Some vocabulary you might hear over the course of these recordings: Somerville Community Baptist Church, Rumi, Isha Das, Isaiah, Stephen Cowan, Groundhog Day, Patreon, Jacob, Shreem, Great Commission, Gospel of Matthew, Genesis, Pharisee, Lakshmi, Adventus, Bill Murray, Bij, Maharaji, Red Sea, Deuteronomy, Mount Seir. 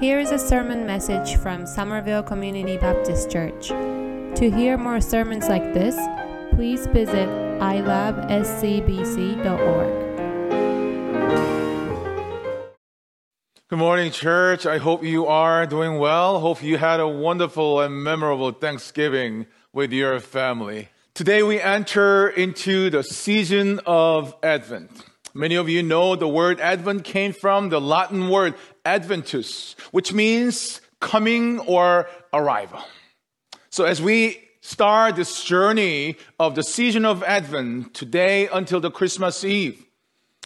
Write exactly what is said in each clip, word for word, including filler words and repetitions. Here is a sermon message from Somerville Community Baptist Church. To hear more sermons like this, please visit i love s c b c dot org. Good morning, church. I hope you are doing well. Hope you had a wonderful and memorable Thanksgiving with your family. Today we enter into the season of Advent. Many of you know the word Advent came from the Latin word Adventus, which means coming or arrival. So as we start this journey of the season of Advent today until the Christmas Eve,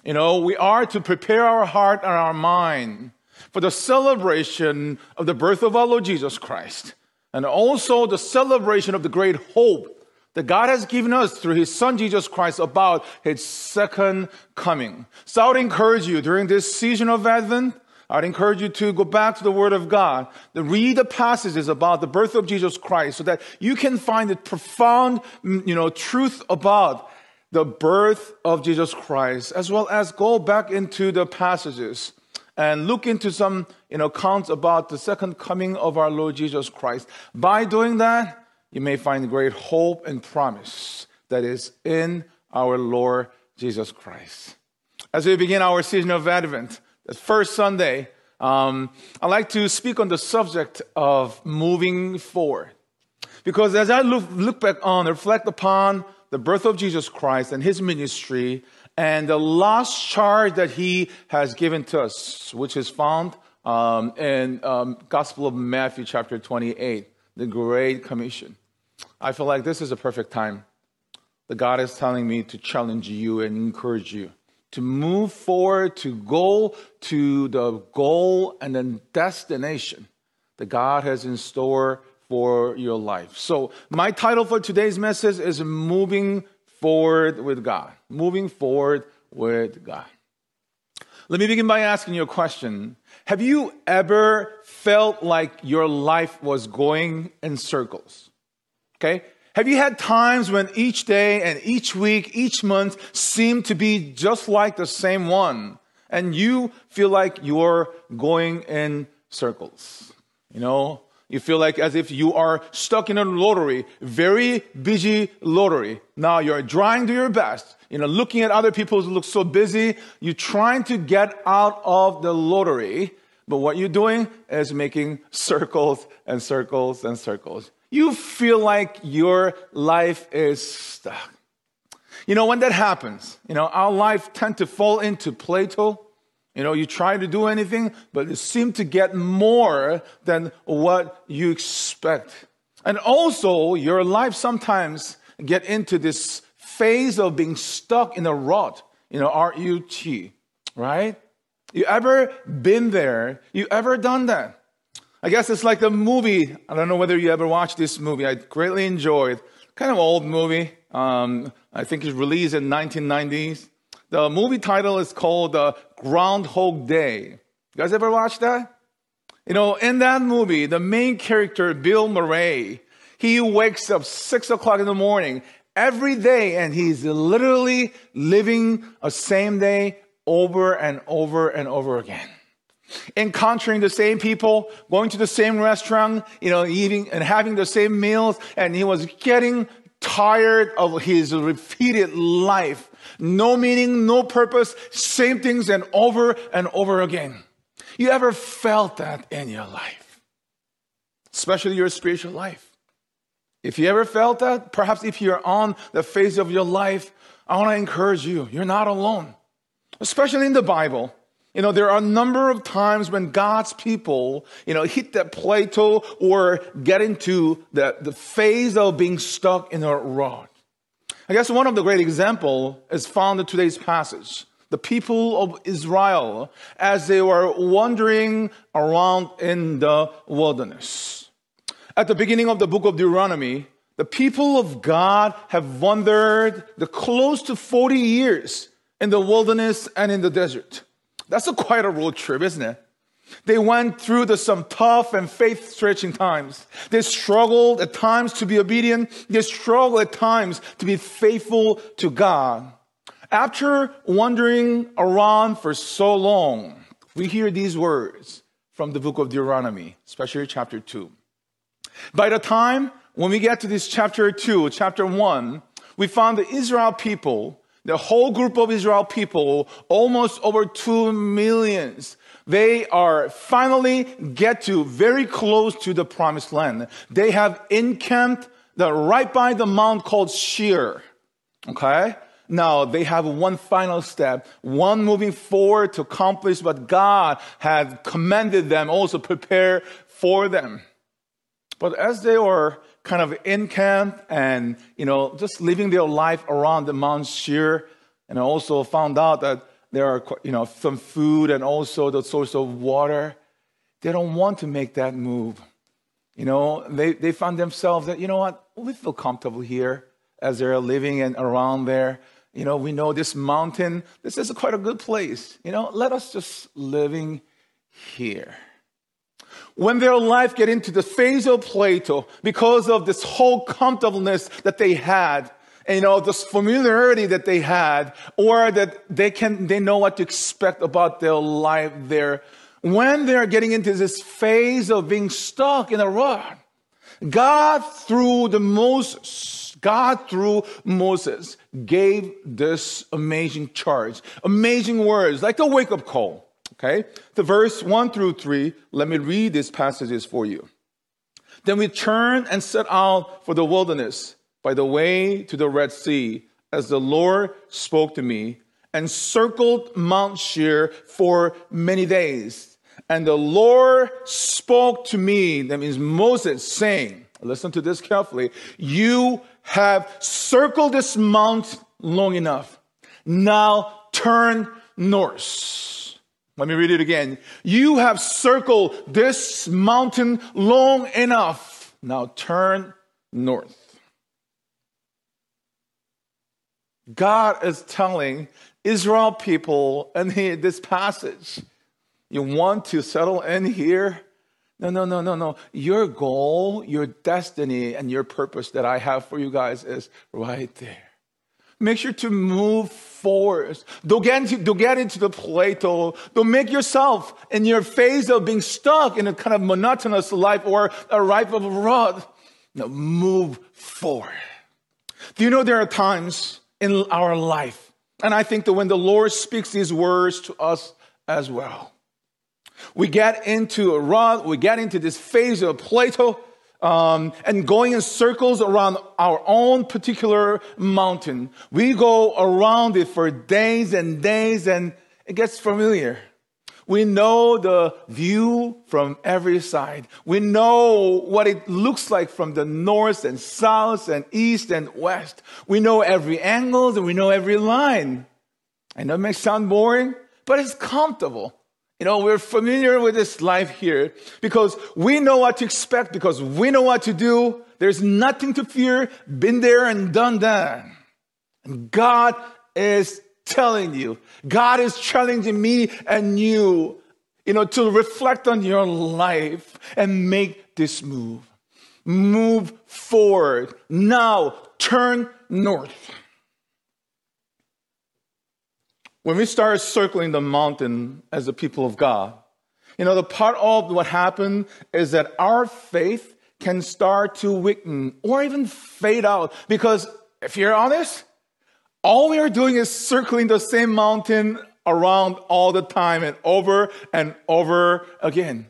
you know, we are to prepare our heart and our mind for the celebration of the birth of our Lord Jesus Christ, and also the celebration of the great hope that God has given us through His Son, Jesus Christ, about His second coming. So I would encourage you during this season of Advent, I would encourage you to go back to the Word of God, to read the passages about the birth of Jesus Christ so that you can find the profound, you know, truth about the birth of Jesus Christ, as well as go back into the passages and look into some, you know, accounts about the second coming of our Lord Jesus Christ. By doing that, you may find great hope and promise that is in our Lord Jesus Christ. As we begin our season of Advent, the first Sunday, um, I'd like to speak on the subject of moving forward. Because as I look, look back on, reflect upon the birth of Jesus Christ and His ministry and the last charge that He has given to us, which is found um, in um, Gospel of Matthew chapter twenty-eight, the Great Commission. I feel like this is a perfect time that God is telling me to challenge you and encourage you to move forward, to go to the goal and then destination that God has in store for your life. So my title for today's message is Moving Forward with God. Moving Forward with God. Let me begin by asking you a question. Have you ever felt like your life was going in circles? Okay? Have you had times when each day and each week, each month seemed to be just like the same one, and you feel like you're going in circles? You know, you feel like as if you are stuck in a lottery, very busy lottery. Now you're trying to do your best, you know, looking at other people who look so busy. You're trying to get out of the lottery, but what you're doing is making circles and circles and circles. You feel like your life is stuck. You know, when that happens, you know, our life tend to fall into Plato. You know, you try to do anything, but it seems to get more than what you expect. And also, your life sometimes get into this phase of being stuck in a rut, you know, R U T, right? You ever been there? You ever done that? I guess it's like the movie. I don't know whether you ever watched this movie. I greatly enjoyed. Kind of old movie. Um, I think it was released in nineteen nineties. The movie title is called uh, Groundhog Day. You guys ever watch that? You know, in that movie, the main character, Bill Murray, he wakes up six o'clock in the morning every day, and he's literally living the same day over and over and over again. Encountering the same people, going to the same restaurant, you know, eating and having the same meals, and he was getting tired of his repeated life. No meaning, no purpose, same things and over and over again. You ever felt that in your life? Especially your spiritual life. If you ever felt that, perhaps if you're on the phase of your life, I want to encourage you, you're not alone. Especially in the Bible. You know, there are a number of times when God's people, you know, hit that plateau or get into the, the phase of being stuck in a rut. I guess one of the great examples is found in today's passage. The people of Israel, as they were wandering around in the wilderness. At the beginning of the book of Deuteronomy, the people of God have wandered the close to forty years in the wilderness and in the desert. That's a quite a road trip, isn't it? They went through the, some tough and faith-stretching times. They struggled at times to be obedient. They struggled at times to be faithful to God. After wandering around for so long, we hear these words from the book of Deuteronomy, especially chapter two. By the time when we get to this chapter two, chapter one, we found the Israel people, the whole group of Israel people, almost over two millions. They are finally get to very close to the promised land. They have encamped the, right by the mount called Seir. Okay? Now, they have one final step, one moving forward to accomplish what God had commanded them, also prepare for them. But as they were kind of encamped and, you know, just living their life around the Mount Seir, and I also found out that there are, you know, some food and also the source of water, they don't want to make that move. You know, they, they found themselves that, you know what, we feel comfortable here as they're living and around there. You know, we know this mountain, this is quite a good place. You know, let us just living here. When their life get into the phase of Plato, because of this whole comfortableness that they had, and, you know, this familiarity that they had, or that they can, they know what to expect about their life there. When they're getting into this phase of being stuck in a rut, God through the Moses, God through Moses gave this amazing charge, amazing words, like the wake-up call. Okay, the verse one through three, let me read these passages for you. Then we turned and set out for the wilderness by the way to the Red Sea, as the Lord spoke to me, and circled Mount Seir for many days. And the Lord spoke to me, that means Moses, saying, listen to this carefully, you have circled this mount long enough. Now turn north. Let me read it again. You have circled this mountain long enough. Now turn north. God is telling Israel people in this passage, you want to settle in here? No, no, no, no, no. Your goal, your destiny, and your purpose that I have for you guys is right there. Make sure to move forward. Don't get into, don't get into the plateau. Don't make yourself in your phase of being stuck in a kind of monotonous life or a life of rut. No, move forward. Do you know there are times in our life, and I think that when the Lord speaks these words to us as well, we get into a rut, we get into this phase of plateau, Um, and going in circles around our own particular mountain. We go around it for days and days, and it gets familiar. We know the view from every side. We know what it looks like from the north and south and east and west. We know every angle, and we know every line. I know it may sound boring, but it's comfortable. You know, we're familiar with this life here because we know what to expect, because we know what to do. There's nothing to fear. Been there and done that. And God is telling you, God is challenging me and you, you know, to reflect on your life and make this move. Move forward. Now, turn north. When we started circling the mountain as the people of God, you know, the part of what happened is that our faith can start to weaken or even fade out. Because if you're honest, all we are doing is circling the same mountain around all the time and over and over again.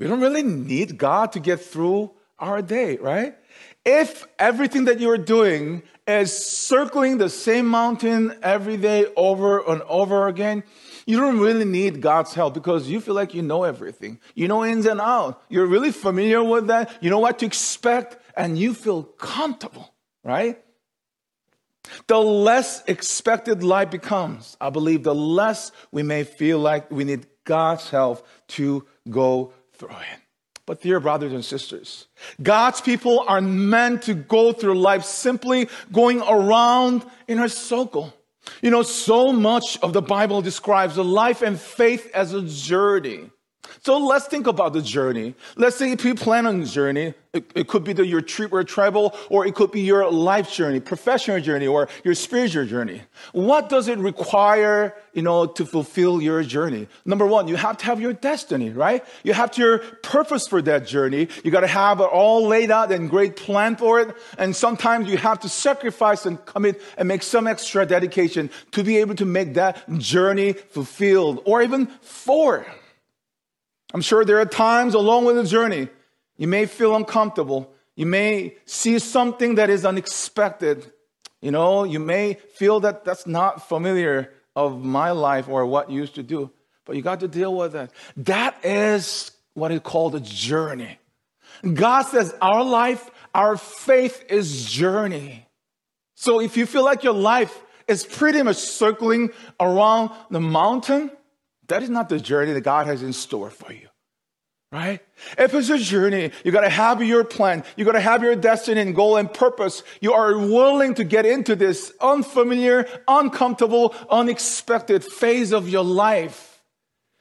We don't really need God to get through our day, right? If everything that you're doing is circling the same mountain every day over and over again, you don't really need God's help because you feel like you know everything. You know ins and outs. You're really familiar with that. You know what to expect, and you feel comfortable, right? The less expected life becomes, I believe, the less we may feel like we need God's help to go through it. But dear brothers and sisters, God's people are meant to go through life simply going around in a circle. You know, so much of the Bible describes the life and faith as a journey. So let's think about the journey. Let's say if you plan on a journey, it, it could be the, your trip or travel, or it could be your life journey, professional journey, or your spiritual journey. What does it require, you know, to fulfill your journey? Number one, you have to have your destiny, right? You have to your purpose for that journey. You got to have it all laid out and great plan for it. And sometimes you have to sacrifice and commit and make some extra dedication to be able to make that journey fulfilled or even for. I'm sure there are times along with the journey, you may feel uncomfortable. You may see something that is unexpected. You know, you may feel that that's not familiar of my life or what you used to do, but you got to deal with that. That is what is called a journey. God says our life, our faith is journey. So if you feel like your life is pretty much circling around the mountain, that is not the journey that God has in store for you, right? If it's a journey, you got to have your plan. You got to have your destiny and goal and purpose. You are willing to get into this unfamiliar, uncomfortable, unexpected phase of your life.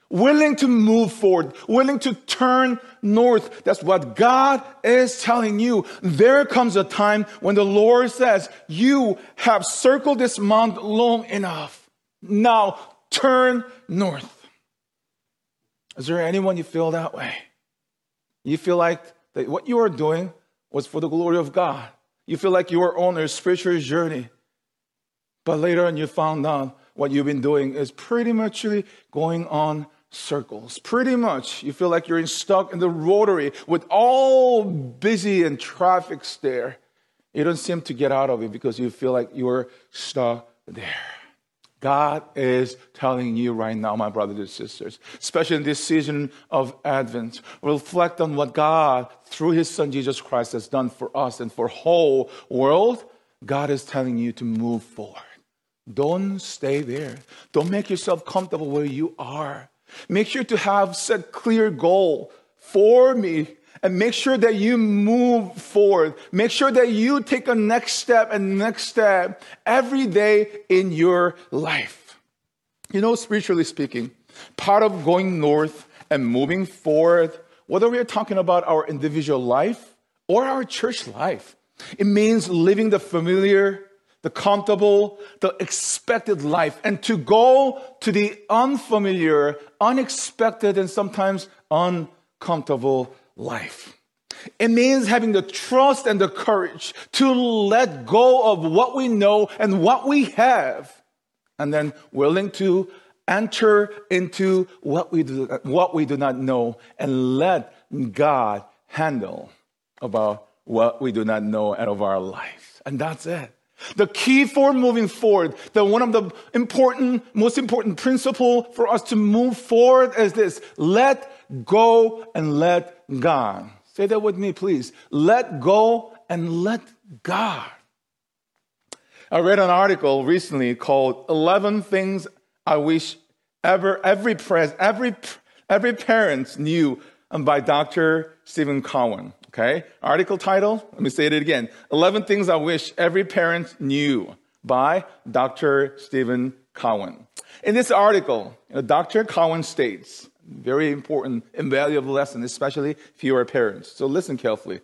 Willing to move forward, willing to turn north. That's what God is telling you. There comes a time when the Lord says, you have circled this mountain long enough. Now turn north. Is there anyone you feel that way? You feel like that what you are doing was for the glory of God. You feel like you are on a spiritual journey. But later on you found out what you've been doing is pretty much going on circles. Pretty much you feel like you're stuck in the rotary with all busy and traffic there. You don't seem to get out of it because you feel like you're stuck there. God is telling you right now, my brothers and sisters, especially in this season of Advent, reflect on what God, through his son Jesus Christ, has done for us and for the whole world. God is telling you to move forward. Don't stay there. Don't make yourself comfortable where you are. Make sure to have set clear goal for me. And make sure that you move forward. Make sure that you take a next step and next step every day in your life. You know, spiritually speaking, part of going north and moving forward, whether we are talking about our individual life or our church life, it means living the familiar, the comfortable, the expected life, and to go to the unfamiliar, unexpected, and sometimes uncomfortable life. Life. It means having the trust and the courage to let go of what we know and what we have, and then willing to enter into what we do, what we do not know, and let God handle about what we do not know out of our lives. And that's it. The key for moving forward, the one of the important, most important principle for us to move forward is this: let go and let God. Say that with me, please. Let go and let God. I read an article recently called eleven Things I Wish Ever Every Pres Every Every Parents Knew by Doctor Stephen Cowan. Okay? Article title, let me say it again. eleven Things I Wish Every Parent Knew by Doctor Stephen Cowan. In this article, Doctor Cowan states, very important, invaluable lesson, especially if you are parents. So listen carefully.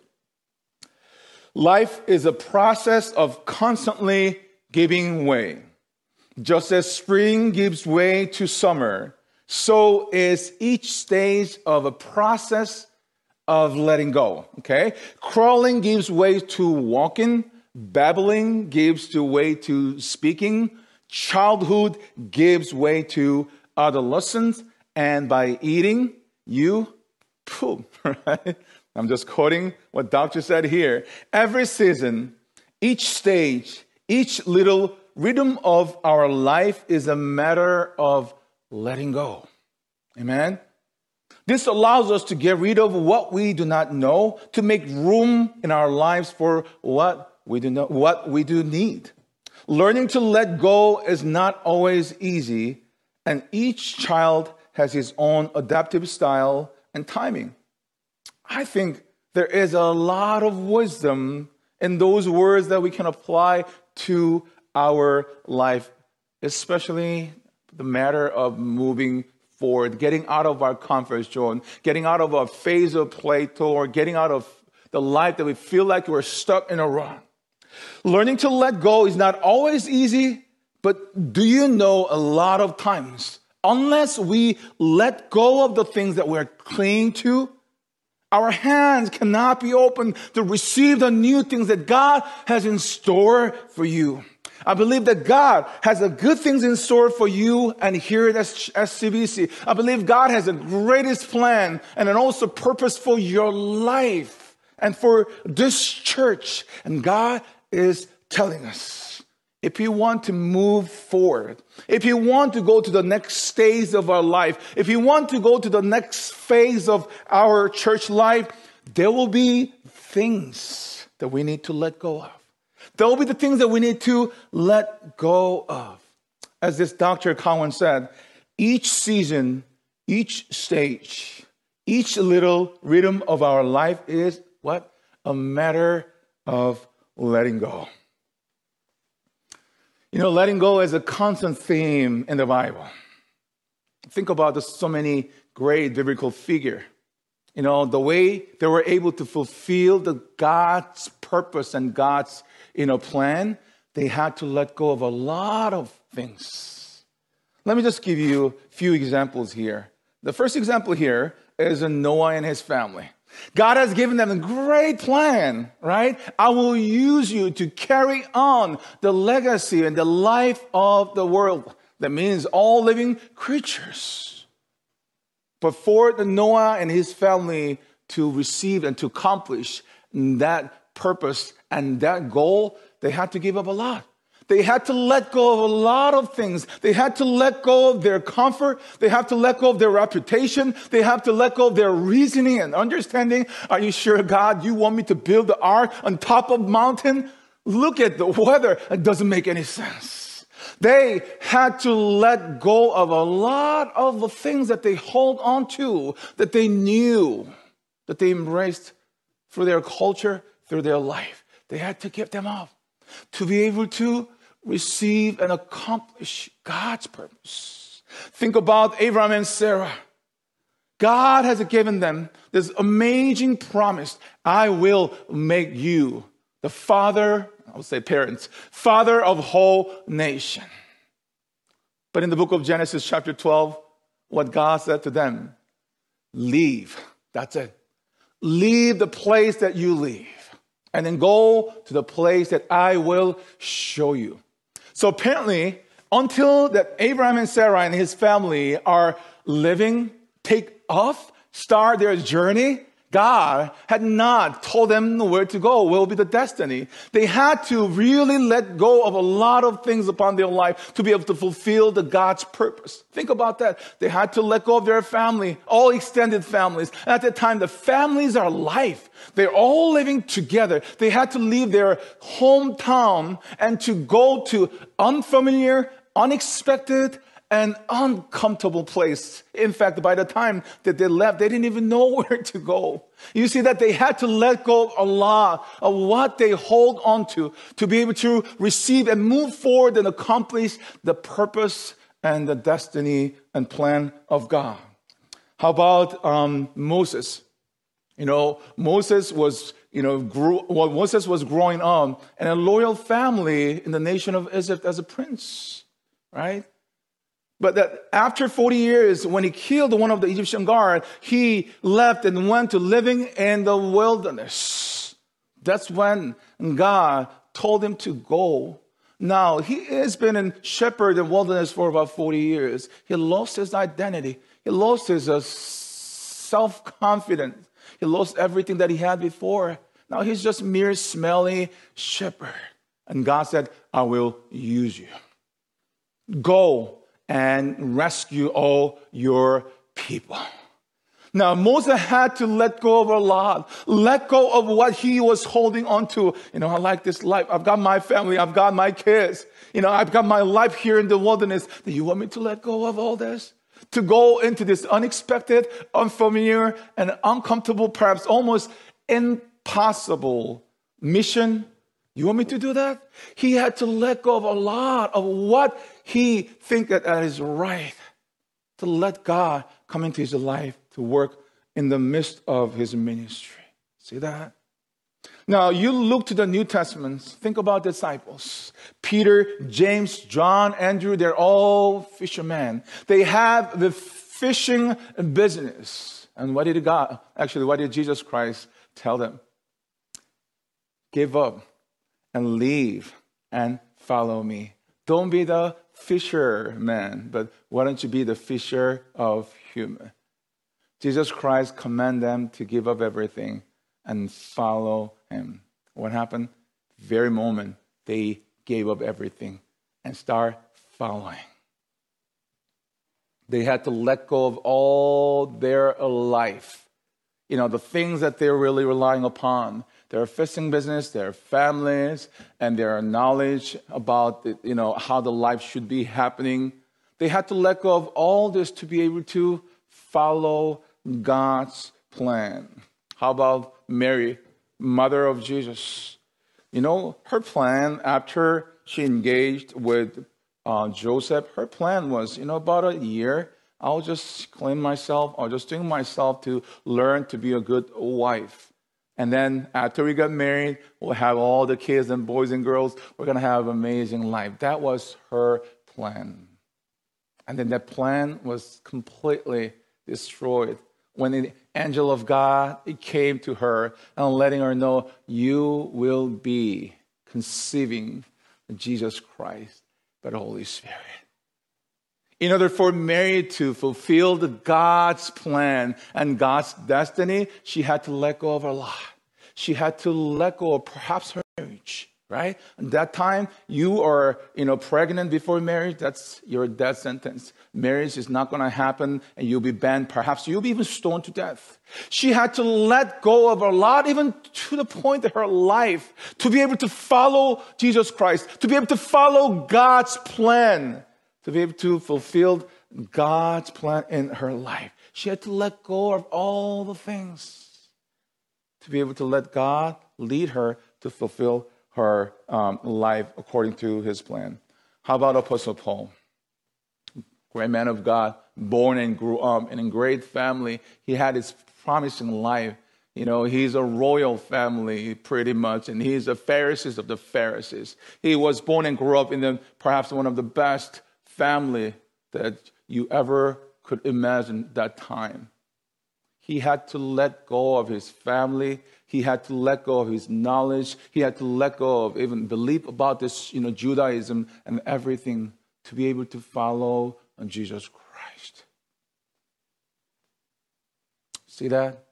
Life is a process of constantly giving way. Just as spring gives way to summer, so is each stage of a process of letting go. Okay? Crawling gives way to walking. Babbling gives way to speaking. Childhood gives way to adolescence. And by eating, you poop, right? I'm just quoting what Doctor said here. Every season, each stage, each little rhythm of our life is a matter of letting go. Amen? This allows us to get rid of what we do not know, to make room in our lives for what we do know, what we do need. Learning to let go is not always easy, and each child has his own adaptive style and timing. I think there is a lot of wisdom in those words that we can apply to our life, especially the matter of moving forward, getting out of our comfort zone, getting out of our phase of plateau, or getting out of the life that we feel like we're stuck in a rut. Learning to let go is not always easy, but do you know a lot of times, unless we let go of the things that we're clinging to, our hands cannot be opened to receive the new things that God has in store for you. I believe that God has a good things in store for you and here at S C B C. I believe God has the greatest plan and an also purpose for your life and for this church. And God is telling us, if you want to move forward, if you want to go to the next stage of our life, if you want to go to the next phase of our church life, there will be things that we need to let go of. There will be the things that we need to let go of. As this Doctor Cowan said, each season, each stage, each little rhythm of our life is what? A matter of letting go. You know, letting go is a constant theme in the Bible. Think about the so many great biblical figures. You know, the way they were able to fulfill the God's purpose and God's, you know, plan, they had to let go of a lot of things. Let me just give you a few examples here. The first example here is Noah and his family. God has given them a great plan, right? I will use you to carry on the legacy and the life of the world. That means all living creatures. But for the Noah and his family to receive and to accomplish that purpose and that goal, they had to give up a lot. They had to let go of a lot of things. They had to let go of their comfort. They had to let go of their reputation. They had to let go of their reasoning and understanding. Are you sure, God, you want me to build the ark on top of mountain? Look at the weather. It doesn't make any sense. They had to let go of a lot of the things that they hold on to, that they knew, that they embraced through their culture, through their life. They had to give them up to be able to receive and accomplish God's purpose. Think about Abraham and Sarah. God has given them this amazing promise. I will make you the father, I would say parents, father of whole nation. But in the book of Genesis chapter twelve, what God said to them, leave. That's it. Leave the place that you live. And then go to the place that I will show you. So apparently, until that Abraham and Sarah and his family are living, take off, start their journey, God had not told them where to go, what will be the destiny. They had to really let go of a lot of things upon their life to be able to fulfill the God's purpose. Think about that. They had to let go of their family, all extended families. And at that time, the families are life. They're all living together. They had to leave their hometown and to go to unfamiliar, unexpected, an uncomfortable place. In fact, by the time that they left, they didn't even know where to go. You see that they had to let go a lot of what they hold on to, to be able to receive and move forward and accomplish the purpose and the destiny and plan of God. How about um, Moses? You know, Moses was, you know, grew, well, Moses was growing up in a loyal family in the nation of Egypt as a prince, right? But that after forty years, when he killed one of the Egyptian guard, he left and went to living in the wilderness. That's when God told him to go. Now, he has been a shepherd in the wilderness for about forty years. He lost his identity. He lost his uh, self-confidence. He lost everything that he had before. Now, he's just mere smelly shepherd. And God said, I will use you. Go and rescue all your people. Now, Moses had to let go of a lot, let go of what he was holding on to. You know, I like this life. I've got my family. I've got my kids. You know, I've got my life here in the wilderness. Do you want me to let go of all this? To go into this unexpected, unfamiliar, and uncomfortable, perhaps almost impossible mission? You want me to do that? He had to let go of a lot of what he think that is right. to let God come into his life to work in the midst of his ministry. See that? Now, you look to the New Testament, think about disciples. Peter, James, John, Andrew, they're all fishermen. They have the fishing business. And what did God, actually, what did Jesus Christ tell them? Give up and leave and follow me. Don't be the fisherman, but why don't you be the fisher of human? Jesus Christ commanded them to give up everything and follow him. What happened? Very moment, they gave up everything and start following. They had to let go of all their life. You know, the things that they're really relying upon. Their fishing business, their families, and their knowledge about, you know, how the life should be happening. They had to let go of all this to be able to follow God's plan. How about Mary, mother of Jesus? You know, her plan after she engaged with uh, Joseph, her plan was, you know, about a year, I'll just clean myself, I'll just do myself to learn to be a good wife. And then after we got married, we'll have all the kids and boys and girls. We're going to have an amazing life. That was her plan. And then that plan was completely destroyed when the angel of God came to her and letting her know, you will be conceiving Jesus Christ by the Holy Spirit. In order for Mary to fulfill God's plan and God's destiny, she had to let go of a lot. She had to let go of perhaps her marriage, right? At that time, you are, you know, pregnant before marriage. That's your death sentence. Marriage is not going to happen, and you'll be banned. Perhaps you'll be even stoned to death. She had to let go of a lot, even to the point of her life, to be able to follow Jesus Christ, to be able to follow God's plan, to be able to fulfill God's plan in her life. She had to let go of all the things to be able to let God lead her to fulfill her um, life according to his plan. How about Apostle Paul? Great man of God, born and grew up in a great family. He had his promising life. You know, he's a royal family, pretty much, and he's a Pharisee of the Pharisees. He was born and grew up in the, perhaps one of the best family that you ever could imagine that time. He had to let go of his family. He had to let go of his knowledge. He had to let go of even belief about this, you know, Judaism and everything to be able to follow Jesus Christ. See that?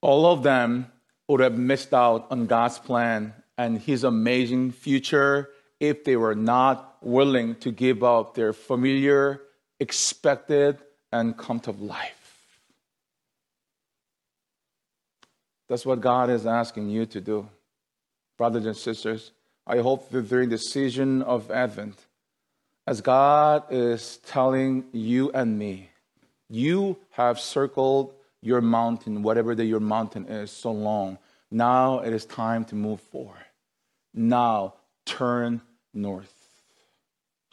All of them would have missed out on God's plan and his amazing future if they were not willing to give up their familiar, expected, and comfortable life. That's what God is asking you to do. Brothers and sisters, I hope that during the season of Advent, as God is telling you and me, you have circled your mountain, whatever that your mountain is, so long. Now it is time to move forward. Now turn north.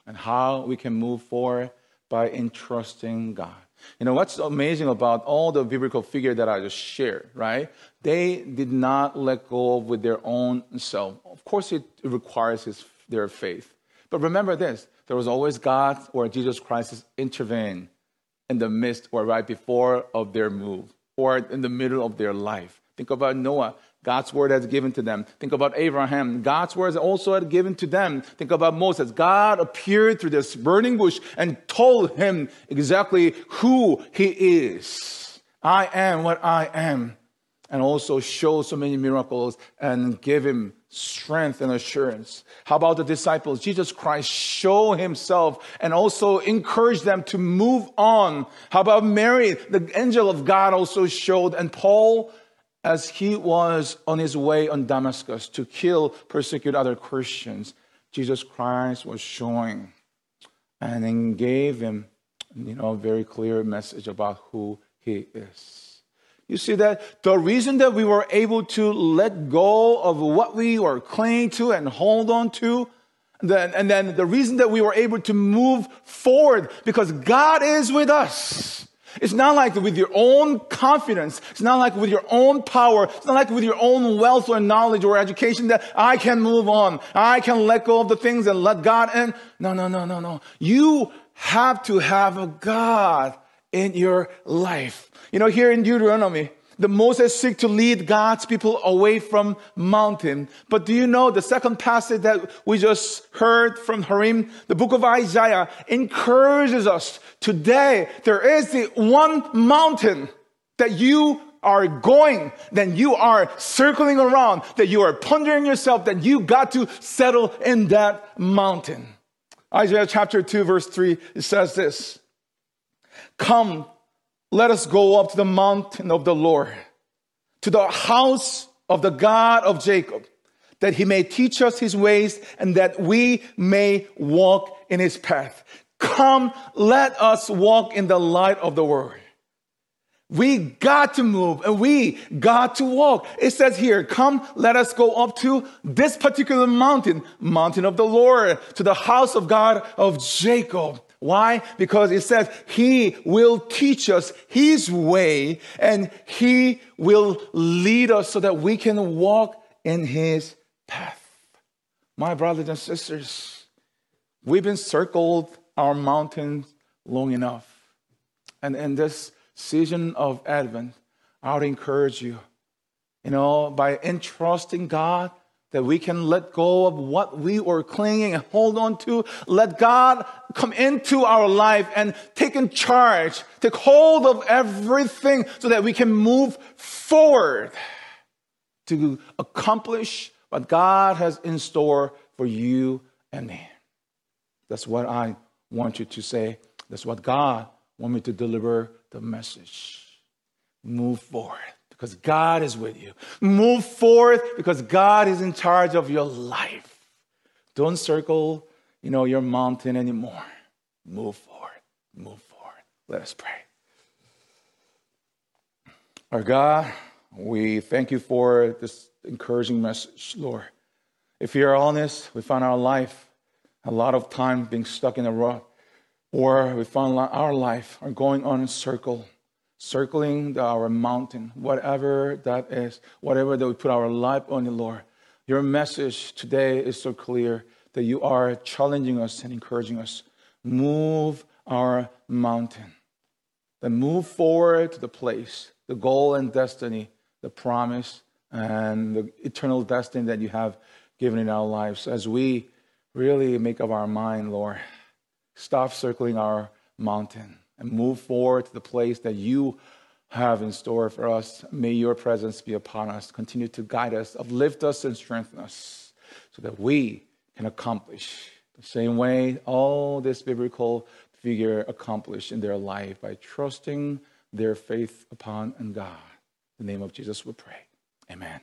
And how we can move forward by entrusting God. You know, what's amazing about all the biblical figures that I just shared, right? They did not let go with their own self. Of course, it requires his, their faith. But remember this, there was always God or Jesus Christ intervening in the midst or right before of their move or in the middle of their life. Think about Noah. God's word has given to them. Think about Abraham. God's word also had given to them. Think about Moses. God appeared through this burning bush and told him exactly who he is. I am what I am. And also showed so many miracles and gave him strength and assurance. How about the disciples? Jesus Christ showed himself and also encouraged them to move on. How about Mary? The angel of God also showed, and Paul, as he was on his way on Damascus to kill, persecute other Christians, Jesus Christ was showing and then gave him, you know, a very clear message about who he is. You see that the reason that we were able to let go of what we were clinging to and hold on to Then, and then the reason that we were able to move forward, because God is with us. It's not like with your own confidence. It's not like with your own power. It's not like with your own wealth or knowledge or education that I can move on. I can let go of the things and let God in. No, no, no, no, no. You have to have a God in your life. You know, here in Deuteronomy, the Moses seek to lead God's people away from mountain. But do you know the second passage that we just heard from Harim, the book of Isaiah, encourages us today. There is the one mountain that you are going, then you are circling around, that you are pondering yourself, that you got to settle in that mountain. Isaiah chapter two, verse three, it says this. Come, let us go up to the mountain of the Lord, to the house of the God of Jacob, that he may teach us his ways and that we may walk in his path. Come, let us walk in the light of the word. We got to move and we got to walk. It says here, come, let us go up to this particular mountain, mountain of the Lord, to the house of God of Jacob. Why? Because it says he will teach us his way and he will lead us so that we can walk in his path. My brothers and sisters, we've been circled our mountains long enough. And in this season of Advent, I would encourage you, you know, by entrusting God, that we can let go of what we were clinging and hold on to. Let God come into our life and take in charge, take hold of everything so that we can move forward to accomplish what God has in store for you and me. That's what I want you to say. That's what God wants me to deliver the message. Move forward, because God is with you. Move forward because God is in charge of your life. Don't circle, you know, your mountain anymore. Move forward. Move forward. Let us pray. Our God, we thank you for this encouraging message, Lord. If you're honest, we find our life a lot of time being stuck in a rut, or we find our life are going on in circle. Circling our mountain, whatever that is, whatever that we put our life on, Lord. Your message today is so clear that you are challenging us and encouraging us. Move our mountain. Then move forward to the place, the goal and destiny, the promise and the eternal destiny that you have given in our lives. As we really make up our mind, Lord, stop circling our mountain and move forward to the place that you have in store for us. May your presence be upon us. Continue to guide us, uplift us, and strengthen us so that we can accomplish the same way all this biblical figure accomplished in their life by trusting their faith upon God. In the name of Jesus we pray. Amen.